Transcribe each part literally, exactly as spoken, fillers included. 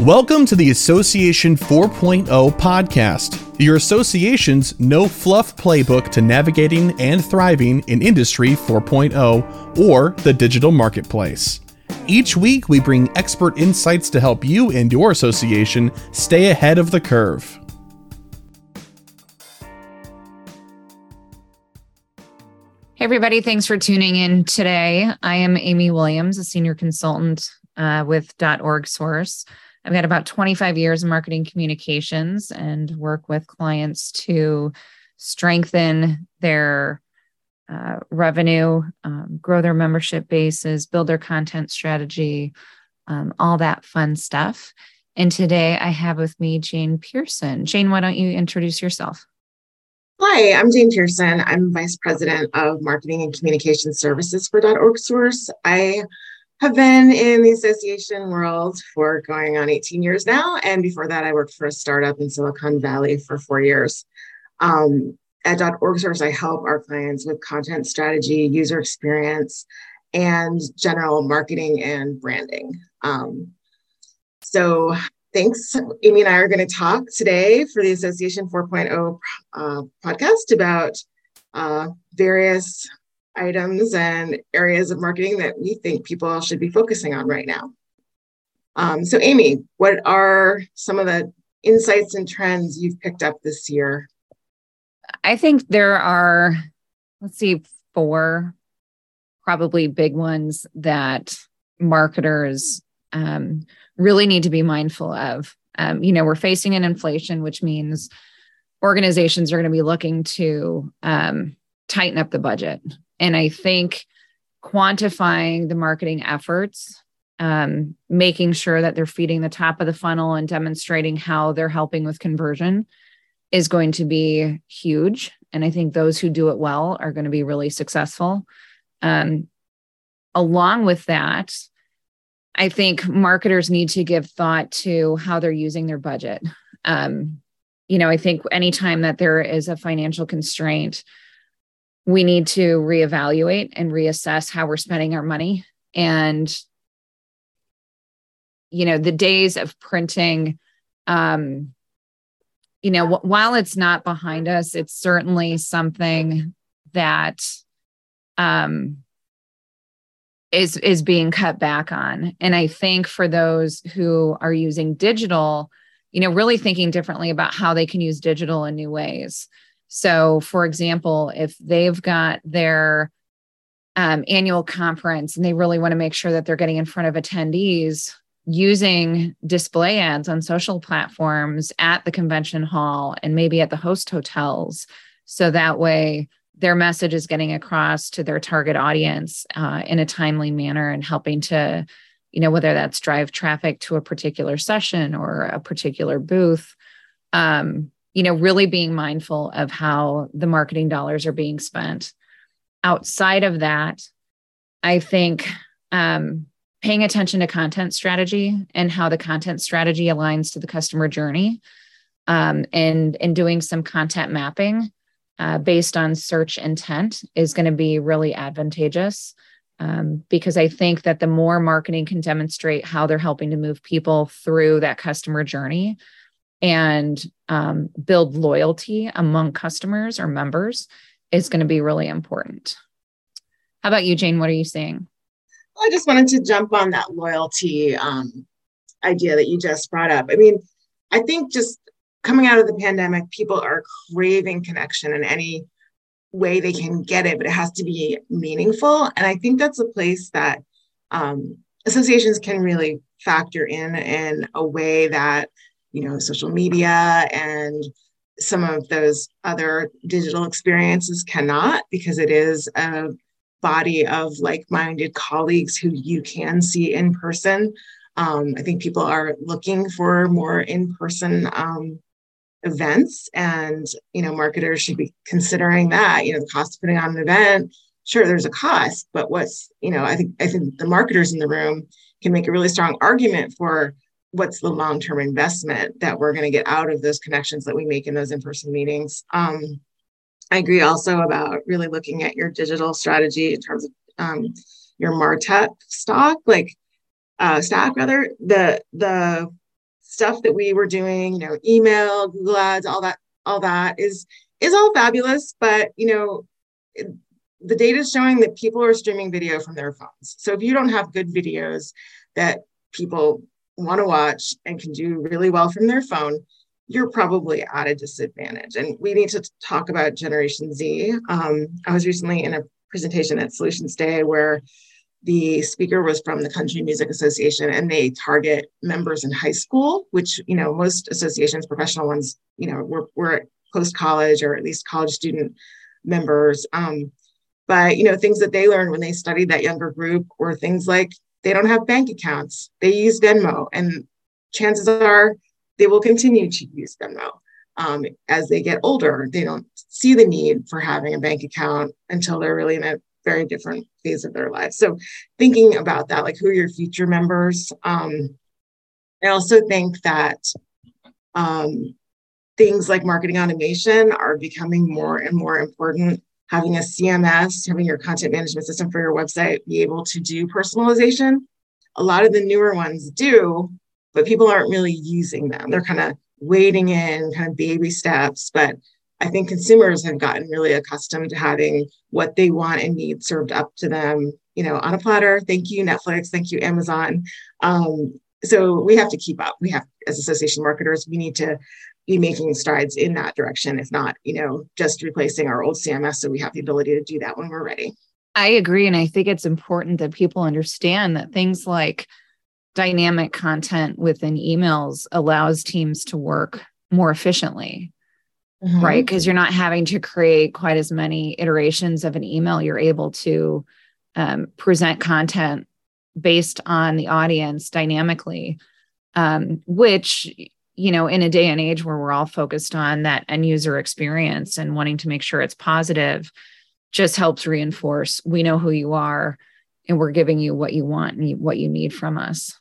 Welcome to the Association four point oh podcast, your association's no-fluff playbook to navigating and thriving in Industry four point oh or the digital marketplace. Each week, we bring expert insights to help you and your association stay ahead of the curve. Hey, everybody. Thanks for tuning in today. I am Amy Williams, a senior consultant uh, with .orgSource. I've got about twenty-five years in marketing communications and work with clients to strengthen their uh, revenue, um, grow their membership bases, build their content strategy, um, all that fun stuff. And today I have with me Jane Pearson. Jane, why don't you introduce yourself? Hi, I'm Jane Pearson. I'm Vice President of Marketing and Communication Services for .orgSource. I have been in the association world for going on eighteen years now. And before that, I worked for a startup in Silicon Valley for four years. Um, at .orgSource, I help our clients with content strategy, user experience, and general marketing and branding. Um, so thanks. Amy and I are going to talk today for the Association four point oh uh, podcast about uh, various items and areas of marketing that we think people should be focusing on right now. Um, so Amy, what are some of the insights and trends you've picked up this year? I think there are, let's see, four probably big ones that marketers um, really need to be mindful of. Um, you know, we're facing an inflation, which means organizations are going to be looking to um, tighten up the budget. And I think quantifying the marketing efforts, um, making sure that they're feeding the top of the funnel and demonstrating how they're helping with conversion is going to be huge. And I think those who do it well are going to be really successful. Um, along with that, I think marketers need to give thought to how they're using their budget. Um, you know, I think anytime that there is a financial constraint, we need to reevaluate and reassess how we're spending our money. And, you know, the days of printing, um, you know, w- while it's not behind us, it's certainly something that um, is, is being cut back on. And I think for those who are using digital, you know, really thinking differently about how they can use digital in new ways. So, for example, if they've got their um, annual conference and they really want to make sure that they're getting in front of attendees, using display ads on social platforms at the convention hall and maybe at the host hotels, so that way their message is getting across to their target audience uh, in a timely manner and helping to, you know, whether that's drive traffic to a particular session or a particular booth. Um, you know, really being mindful of how the marketing dollars are being spent. Outside of that, I think um, paying attention to content strategy and how the content strategy aligns to the customer journey um, and, and doing some content mapping uh, based on search intent is going to be really advantageous um, because I think that the more marketing can demonstrate how they're helping to move people through that customer journey and um, build loyalty among customers or members is going to be really important. How about you, Jane? What are you seeing? Well, I just wanted to jump on that loyalty um, idea that you just brought up. I mean, I think just coming out of the pandemic, people are craving connection in any way they can get it, but it has to be meaningful. And I think that's a place that um, associations can really factor in in a way that, you know, social media and some of those other digital experiences cannot, because it is a body of like-minded colleagues who you can see in person. Um, I think people are looking for more in-person um, events, and, you know, marketers should be considering that. You know, the cost of putting on an event, sure, there's a cost, but what's, you know, I think I think the marketers in the room can make a really strong argument for what's the long-term investment that we're going to get out of those connections that we make in those in-person meetings. Um, I agree also about really looking at your digital strategy in terms of um, your MarTech stock, like uh, stack rather, the, the stuff that we were doing, you know, email, Google Ads, all that, all that is, is all fabulous. But, you know, it, the data is showing that people are streaming video from their phones. So if you don't have good videos that people want to watch and can do really well from their phone, you're probably at a disadvantage. And we need to talk about Generation Z. Um, I was recently in a presentation at Solutions Day where the speaker was from the Country Music Association, and they target members in high school, which, you know, most associations, professional ones, you know, we're, we're post-college or at least college student members. Um, but, you know, things that they learned when they studied that younger group were things like they don't have bank accounts, they use Venmo, and chances are they will continue to use Venmo um, as they get older. They don't see the need for having a bank account until they're really in a very different phase of their lives. So thinking about that, like, who are your future members? Um, I also think that um, things like marketing automation are becoming more and more important. Having a C M S, having your content management system for your website, be able to do personalization. A lot of the newer ones do, but people aren't really using them. They're kind of wading in, kind of baby steps. But I think consumers have gotten really accustomed to having what they want and need served up to them, you know, on a platter. Thank you, Netflix. Thank you, Amazon. Um, so we have to keep up. We have, as association marketers, we need to be making strides in that direction, if not, you know, just replacing our old C M S. So we have the ability to do that when we're ready. I agree. And I think it's important that people understand that things like dynamic content within emails allows teams to work more efficiently, mm-hmm. right? Because you're not having to create quite as many iterations of an email. You're able to um, present content based on the audience dynamically, um, which, you know, in a day and age where we're all focused on that end user experience and wanting to make sure it's positive, just helps reinforce, we know who you are and we're giving you what you want and what you need from us.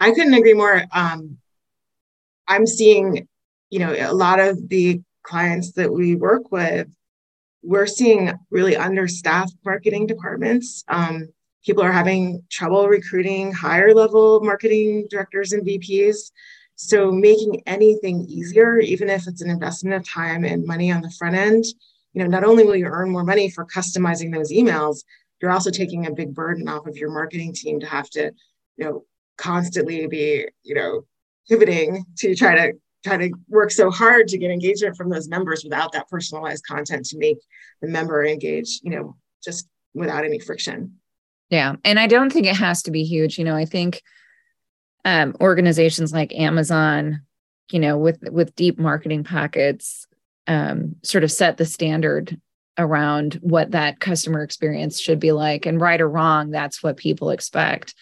I couldn't agree more. Um, I'm seeing, you know, a lot of the clients that we work with, we're seeing really understaffed marketing departments. Um, people are having trouble recruiting higher level marketing directors and V Ps. So making anything easier, even if it's an investment of time and money on the front end, you know, not only will you earn more money for customizing those emails, you're also taking a big burden off of your marketing team to have to, you know, constantly be, you know, pivoting to try to try to work so hard to get engagement from those members without that personalized content to make the member engage, you know, just without any friction. Yeah. And I don't think it has to be huge. You know, I think um, organizations like Amazon, you know, with, with deep marketing pockets, um, sort of set the standard around what that customer experience should be like, and right or wrong, that's what people expect.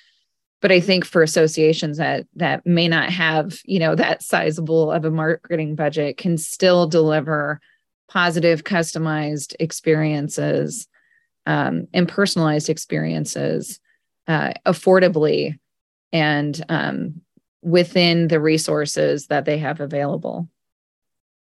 But I think for associations that that may not have, you know, that sizable of a marketing budget, can still deliver positive, customized experiences um, and personalized experiences uh, affordably and um, within the resources that they have available.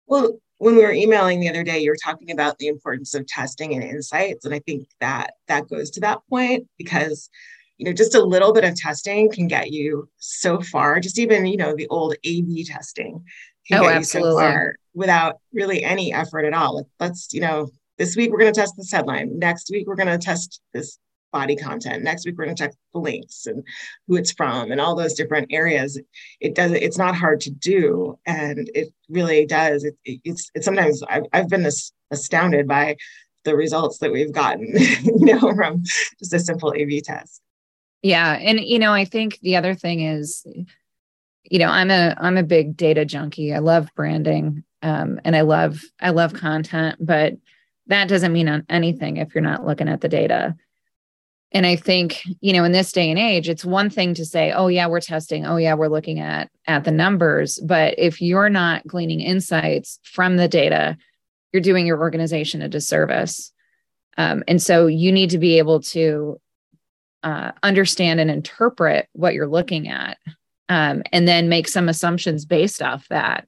Well, when we were emailing the other day, you were talking about the importance of testing and insights. And I think that that goes to that point, because, you know, just a little bit of testing can get you so far. Just even, you know, the old A B testing can oh, get absolutely. you so far without really any effort at all. Like, let's, you know, this week we're going to test this headline. Next week, we're going to test this body content. Next week, we're going to check the links and who it's from and all those different areas. It does. It's not hard to do, and it really does. It, it, it's it's sometimes I've I've been astounded by the results that we've gotten, you know, from just a simple A B test. Yeah, and you know, I think the other thing is, you know, I'm a I'm a big data junkie. I love branding, um, and I love I love content, but that doesn't mean anything if you're not looking at the data. And I think, you know, in this day and age, it's one thing to say, oh, yeah, we're testing. Oh, yeah, we're looking at at the numbers. But if you're not gleaning insights from the data, you're doing your organization a disservice. Um, and so you need to be able to uh, understand and interpret what you're looking at, um, and then make some assumptions based off that.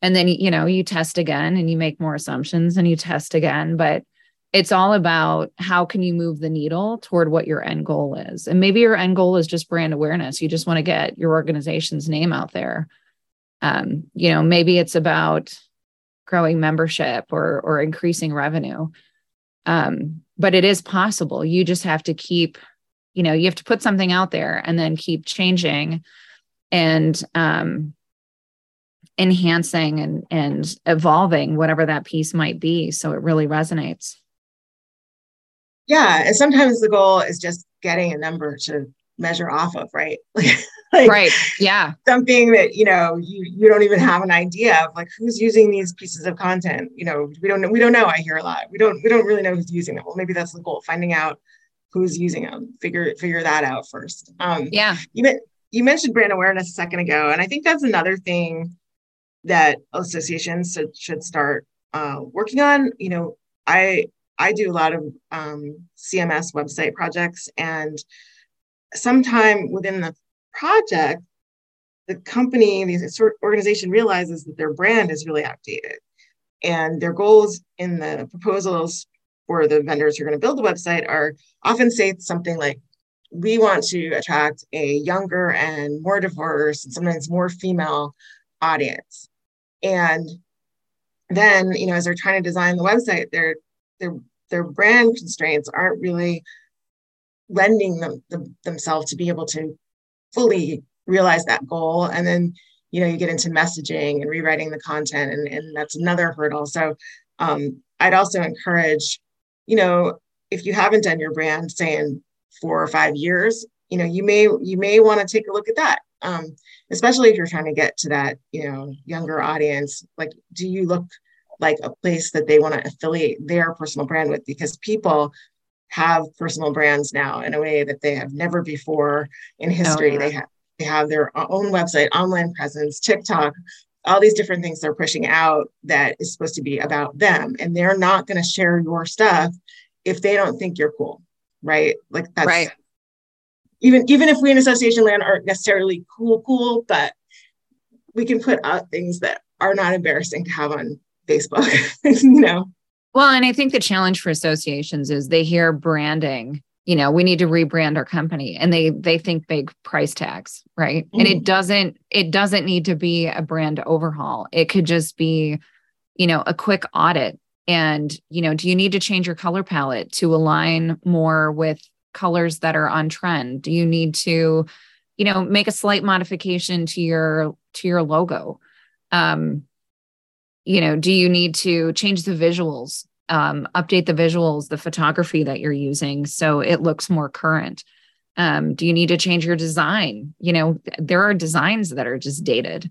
And then, you know, you test again and you make more assumptions and you test again. But It's all about how can you move the needle toward what your end goal is. And maybe your end goal is just brand awareness. You just want to get your organization's name out there. Um, you know, maybe it's about growing membership or or increasing revenue. Um, but it is possible. You just have to keep, you know, you have to put something out there and then keep changing and um, enhancing and, and evolving whatever that piece might be. So it really resonates. Yeah. And sometimes the goal is just getting a number to measure off of, right? Like, right. Yeah. Something that, you know, you, you don't even have an idea of, like, who's using these pieces of content. You know, we don't know, we don't know. I hear a lot. We don't, we don't really know who's using them. Well, maybe that's the goal, finding out who's using them, figure, figure that out first. Um, yeah. You, meant, you mentioned brand awareness a second ago. And I think that's another thing that associations should, should start uh, working on. You know, I, I do a lot of um, C M S website projects, and sometime within the project, the company, the organization realizes that their brand is really outdated, and their goals in the proposals for the vendors who are going to build the website are often say something like, we want to attract a younger and more diverse and sometimes more female audience. And then, you know, as they're trying to design the website, they're Their, their brand constraints aren't really lending them, them, themselves to be able to fully realize that goal. And then, you know, you get into messaging and rewriting the content, and, and that's another hurdle. So um, I'd also encourage, you know, if you haven't done your brand, say, in four or five years, you know, you may, you may want to take a look at that, um, especially if you're trying to get to that, you know, younger audience. Like, do you look like a place that they want to affiliate their personal brand with, because people have personal brands now in a way that they have never before in history. Oh, yeah. They have, they have their own website, online presence, TikTok, all these different things they're pushing out that is supposed to be about them. And they're not going to share your stuff if they don't think you're cool. Right. Like that's right. even, even if we in association land aren't necessarily cool, cool, but we can put out things that are not embarrassing to have on Facebook, you know. Well, and I think the challenge for associations is they hear branding, you know, we need to rebrand our company, and they they think big price tags, right? Mm. And it doesn't it doesn't need to be a brand overhaul. It could just be, you know, a quick audit. And, you know, do you need to change your color palette to align more with colors that are on trend? Do you need to, you know, make a slight modification to your to your logo? Um You know, do you need to change the visuals, um, update the visuals, the photography that you're using so it looks more current? Um, do you need to change your design? You know, there are designs that are just dated.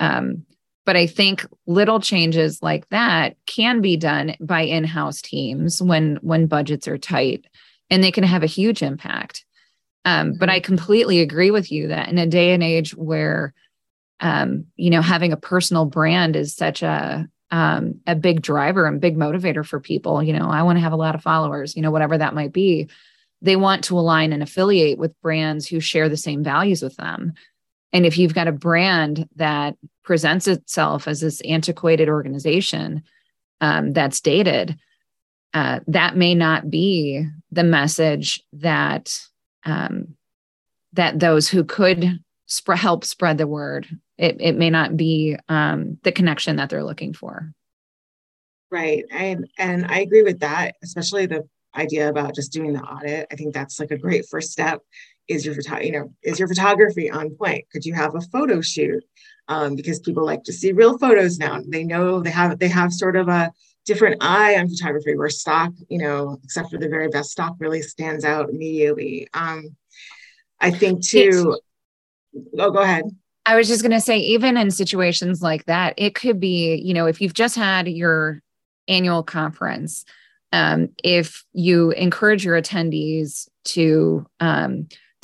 Um, but I think little changes like that can be done by in-house teams when, when budgets are tight, and they can have a huge impact. Um, but I completely agree with you that in a day and age where Um, you know, having a personal brand is such a um, a big driver and big motivator for people. You know, I want to have a lot of followers, you know, whatever that might be. They want to align and affiliate with brands who share the same values with them. And if you've got a brand that presents itself as this antiquated organization um, that's dated, uh, that may not be the message that um, that those who could sp- help spread the word. It it may not be um, the connection that they're looking for. Right. And, and I agree with that, especially the idea about just doing the audit. I think that's like a great first step. Is your, photo- you know, is your photography on point? Could you have a photo shoot? Um, because people like to see real photos now. They know they have, they have sort of a different eye on photography, where stock, you know, except for the very best, stock really stands out immediately. Um, I think too, it's- Oh, go ahead. I was just going to say, even in situations like that, it could be, you know, if you've just had your annual conference, um, if you encourage your attendees to um,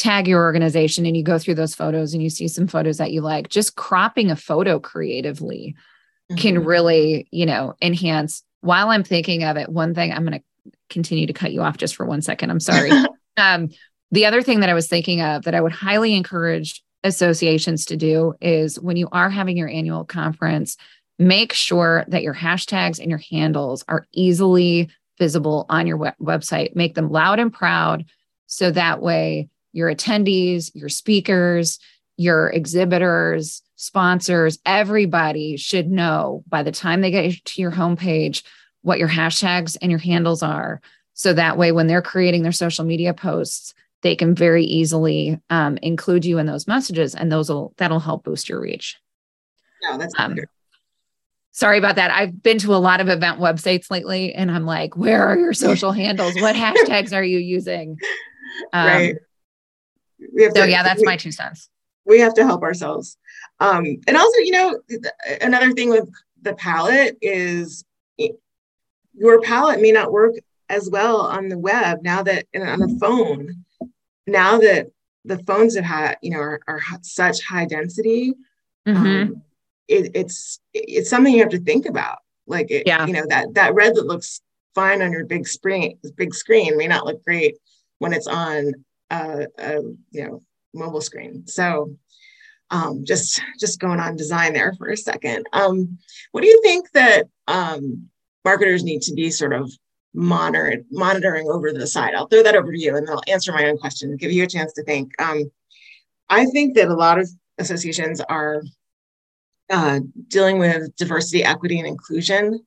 tag your organization, and you go through those photos and you see some photos that you like, just cropping a photo creatively mm-hmm. can really, you know, enhance. While I'm thinking of it, one thing, I'm going to continue to cut you off just for one second. I'm sorry. um, the other thing that I was thinking of that I would highly encourage associations to do is, when you are having your annual conference, make sure that your hashtags and your handles are easily visible on your web- website. Make them loud and proud. So that way your attendees, your speakers, your exhibitors, sponsors, everybody should know by the time they get to your homepage what your hashtags and your handles are. So that way, when they're creating their social media posts, they can very easily um, include you in those messages, and those will that'll help boost your reach. No, that's um, good. Sorry about that. I've been to a lot of event websites lately, and I'm like, where are your social handles? What hashtags are you using? Um, right. We have so to, yeah, that's we, my two cents. We have to help ourselves. Um, and also, you know, th- another thing with the palette is it, your palette may not work as well on the web now that, and on the phone, now that the phones have had, you know, are, are such high density. Mm-hmm. Um, it, it's, it's something you have to think about. Like, it, yeah. you know, that, that red that looks fine on your big screen, big screen may not look great when it's on a, a you know, mobile screen. So um, just, just going on design there for a second. Um, what do you think that um, marketers need to be sort of monitor, monitoring over the side? I'll throw that over to you and I'll answer my own question, give you a chance to think. Um, I think that a lot of associations are uh, dealing with diversity, equity, and inclusion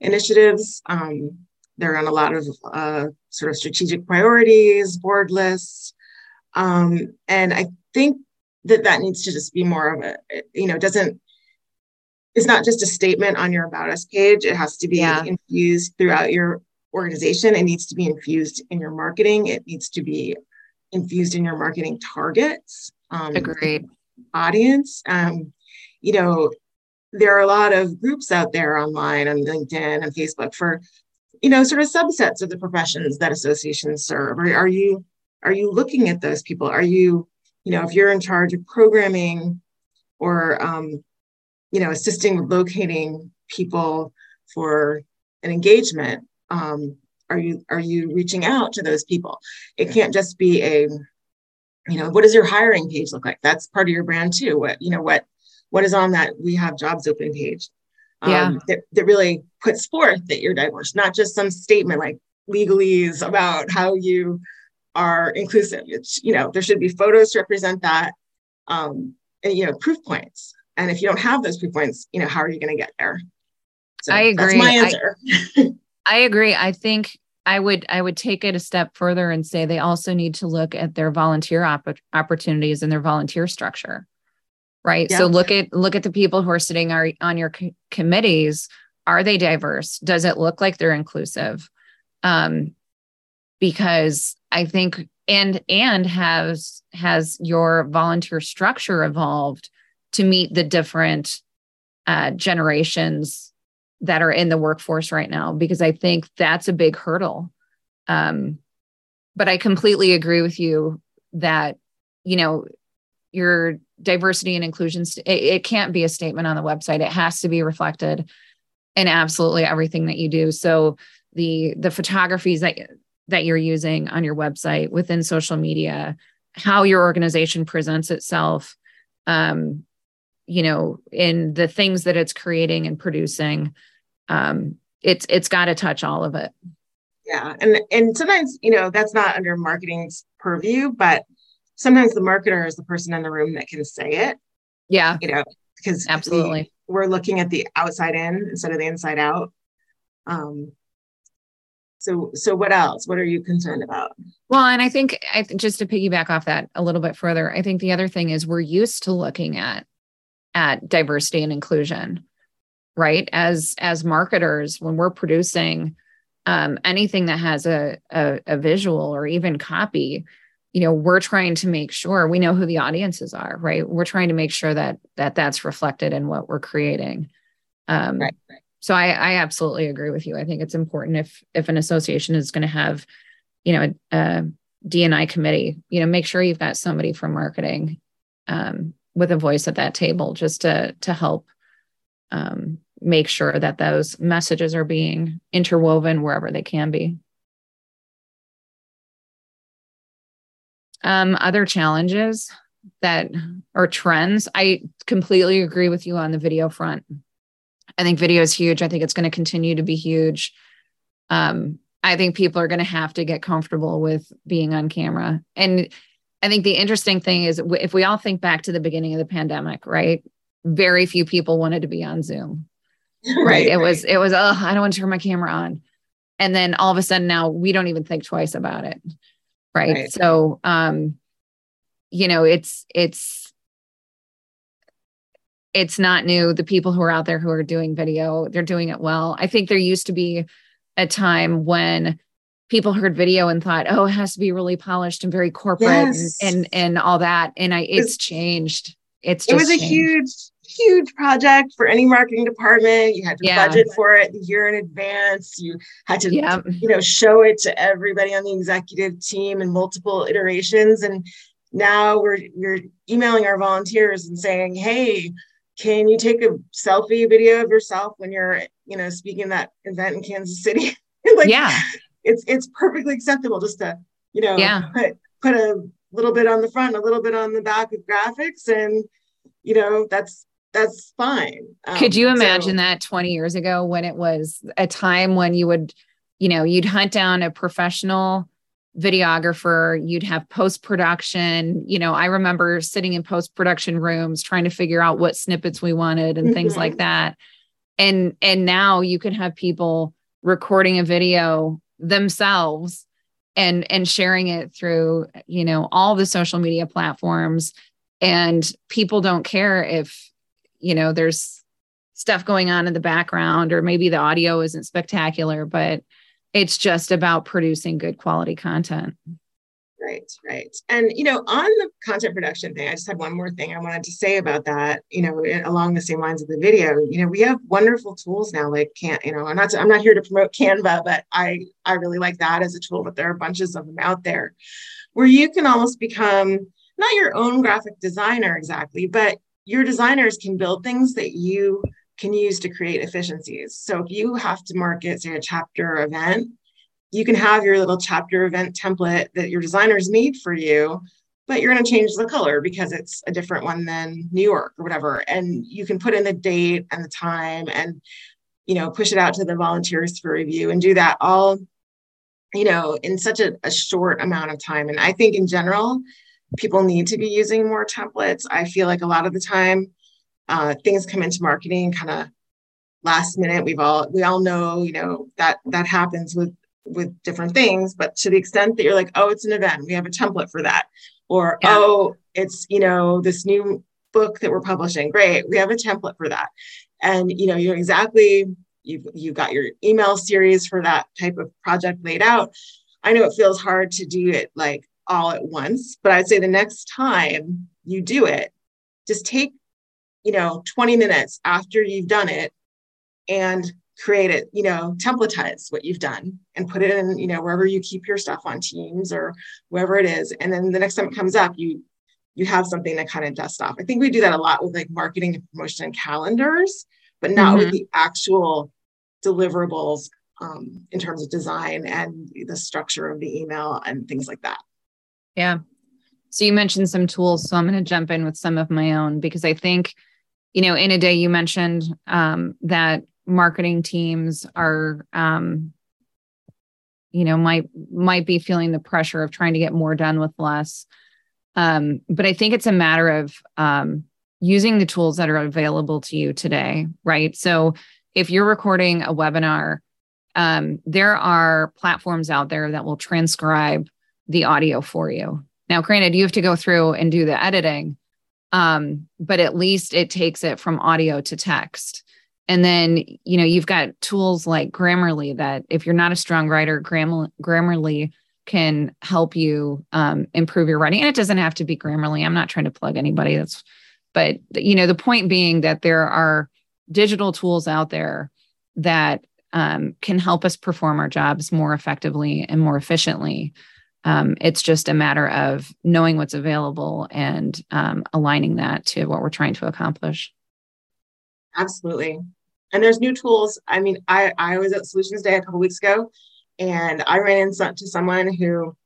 initiatives. Um, they're on a lot of uh, sort of strategic priorities, board lists. Um, and I think that that needs to just be more of a, you know, doesn't it's not just a statement on your About Us page. It has to be yeah. infused throughout your organization. It needs to be infused in your marketing. It needs to be infused in your marketing targets. Um, Agreed. Audience. Um, you know, there are a lot of groups out there online on LinkedIn and Facebook for, you know, sort of subsets of the professions that associations serve. Are, are you, are you looking at those people? Are you, you know, if you're in charge of programming or, um, you know, assisting with locating people for an engagement, um, are you, are you reaching out to those people? It can't just be a, you know, what does your hiring page look like? That's part of your brand too. What, you know, what, what is on that We Have Jobs Open page um, yeah. that, that really puts forth that you're diverse, not just some statement like legalese about how you are inclusive. It's, you know, there should be photos to represent that, um, and, you know, proof points. And if you don't have those proof points, you know, how are you going to get there? So I agree. That's my answer. I, I agree. I think I would, I would take it a step further and say they also need to look at their volunteer op- opportunities and their volunteer structure, right? Yeah. So look at, look at the people who are sitting are, on your co- committees. Are they diverse? Does it look like they're inclusive? Um, because I think, and, and has, has your volunteer structure evolved to meet the different uh, generations that are in the workforce right now, because I think that's a big hurdle. Um, but I completely agree with you that, you know, your diversity and inclusion, st- it, it can't be a statement on the website. It has to be reflected in absolutely everything that you do. So the the photographies that, that you're using on your website, within social media, how your organization presents itself, um, you know, in the things that it's creating and producing, um, it's, it's got to touch all of it. Yeah. And, and sometimes, you know, that's not under marketing's purview, but sometimes the marketer is the person in the room that can say it. Yeah. You know, because absolutely we, we're looking at the outside in instead of the inside out. Um, so, so what else, what are you concerned about? Well, and I think I th- just to piggyback off that a little bit further, I think the other thing is we're used to looking at at diversity and inclusion, right? As as marketers, when we're producing um, anything that has a, a a visual or even copy, you know, we're trying to make sure we know who the audiences are, right? We're trying to make sure that that that's reflected in what we're creating. Um, right, right. So I, I absolutely agree with you. I think it's important if if an association is going to have, you know, a, a D and I committee, you know, make sure you've got somebody from marketing um, with a voice at that table, just to, to help um, make sure that those messages are being interwoven wherever they can be. Um, other challenges that are trends. I completely agree with you on the video front. I think video is huge. I think it's going to continue to be huge. Um, I think people are going to have to get comfortable with being on camera. And I think the interesting thing is, if we all think back to the beginning of the pandemic, right? Very few people wanted to be on Zoom, right? right it right. was, it was, oh, I don't want to turn my camera on. And then all of a sudden now we don't even think twice about it. Right. right. So, um, you know, it's, it's, it's not new. The people who are out there who are doing video, they're doing it well. I think there used to be a time when people heard video and thought, oh, it has to be really polished and very corporate yes. and, and, and all that. And I, it's, it's changed. It's, just it was changed. a huge, huge project for any marketing department. You had to yeah. budget for it a year in advance. You had to, yeah. you know, show it to everybody on the executive team in multiple iterations. And now we're, we're emailing our volunteers and saying, hey, can you take a selfie video of yourself when you're, you know, speaking that event in Kansas City? like, yeah. It's it's perfectly acceptable just to, you know, yeah. put, put a little bit on the front, a little bit on the back of graphics. And, you know, that's, that's fine. Um, Could you imagine so, that twenty years ago when it was a time when you would, you know, you'd hunt down a professional videographer, you'd have post-production, you know, I remember sitting in post-production rooms trying to figure out what snippets we wanted and mm-hmm. things like that. And, and now you can have people recording a video themselves and, and sharing it through, you know, all the social media platforms, and people don't care if, you know, there's stuff going on in the background, or maybe the audio isn't spectacular, but it's just about producing good quality content. Right. Right. And, you know, on the content production thing, I just had one more thing I wanted to say about that, you know, along the same lines of the video. You know, we have wonderful tools now, like can't, you know, I'm not, I'm not here to promote Canva, but I, I really like that as a tool, but there are bunches of them out there where you can almost become not your own graphic designer exactly, but your designers can build things that you can use to create efficiencies. So if you have to market, say, a chapter event, you can have your little chapter event template that your designers made for you, but you're going to change the color because it's a different one than New York or whatever. And you can put in the date and the time and, you know, push it out to the volunteers for review and do that all, you know, in such a, a short amount of time. And I think in general, people need to be using more templates. I feel like a lot of the time, Uh, things come into marketing kind of last minute. We've all, we all know, you know, that that happens with, with different things, but to the extent that you're like, oh, it's an event, we have a template for that. Or, yeah. oh, it's, you know, this new book that we're publishing. Great. We have a template for that. And, you know, you're exactly, you've, you've got your email series for that type of project laid out. I know it feels hard to do it like all at once, but I'd say the next time you do it, just take, you know, twenty minutes after you've done it and create it, you know, templatize what you've done and put it in, you know, wherever you keep your stuff on Teams or wherever it is. And then the next time it comes up, you, you have something to kind of dust off. I think we do that a lot with like marketing and promotion calendars, but not mm-hmm. with the actual deliverables um, in terms of design and the structure of the email and things like that. Yeah. So you mentioned some tools, so I'm going to jump in with some of my own, because I think, you know, in a day you mentioned um, that marketing teams are, um, you know, might, might be feeling the pressure of trying to get more done with less. Um, but I think it's a matter of um, using the tools that are available to you today, right? So if you're recording a webinar, um, there are platforms out there that will transcribe the audio for you. Now, granted, you have to go through and do the editing, um, but at least it takes it from audio to text. And then, you know, you've got tools like Grammarly that if you're not a strong writer, Grammar- Grammarly can help you um, improve your writing. And it doesn't have to be Grammarly. I'm not trying to plug anybody. That's, but, you know, the point being that there are digital tools out there that um, can help us perform our jobs more effectively and more efficiently. Um, it's just a matter of knowing what's available and um, aligning that to what we're trying to accomplish. Absolutely. And there's new tools. I mean, I, I was at Solutions Day a couple of weeks ago, and I ran into someone who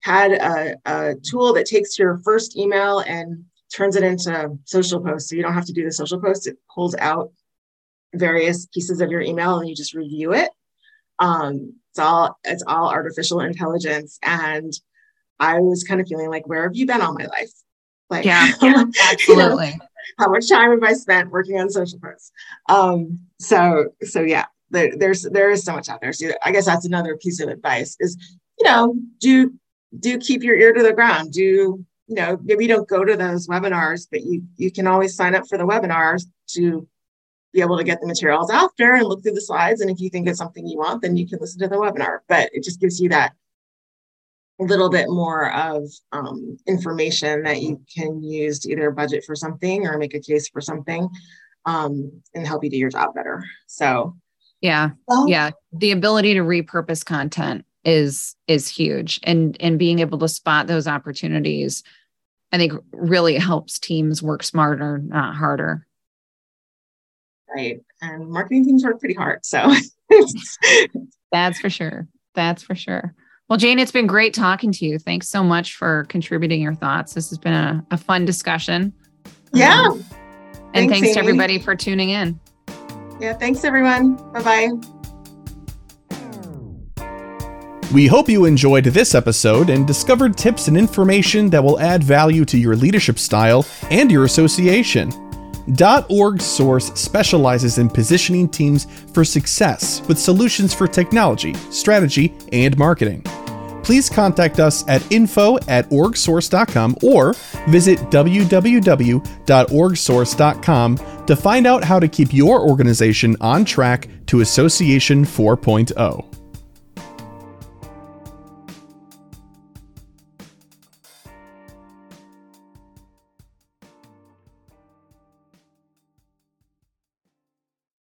had a, a tool that takes your first email and turns it into social posts. So you don't have to do the social posts. It pulls out various pieces of your email and you just review it. Um, It's all, it's all artificial intelligence. And I was kind of feeling like, where have you been all my life? Like, yeah, yeah absolutely. You know, how much time have I spent working on social posts? Um, so, so yeah, there, there's, there is so much out there. So I guess that's another piece of advice is, you know, do, do keep your ear to the ground. Do, you know, maybe you don't go to those webinars, but you, you can always sign up for the webinars to be able to get the materials after and look through the slides. And if you think it's something you want, then you can listen to the webinar, but it just gives you that a little bit more of um, information that you can use to either budget for something or make a case for something um, and help you do your job better. So, yeah, well, yeah. The ability to repurpose content is, is huge. And, and being able to spot those opportunities, I think really helps teams work smarter, not harder. Right. And marketing teams work pretty hard. So that's for sure. That's for sure. Well, Jane, it's been great talking to you. Thanks so much for contributing your thoughts. This has been a, a fun discussion. Yeah. Um, and thanks, thanks to everybody for tuning in. Yeah. Thanks, everyone. Bye-bye. We hope you enjoyed this episode and discovered tips and information that will add value to your leadership style and your association. .orgSource specializes in positioning teams for success with solutions for technology, strategy, and marketing. Please contact us at info at orgsource dot com or visit w w w dot orgsource dot com to find out how to keep your organization on track to Association four point oh.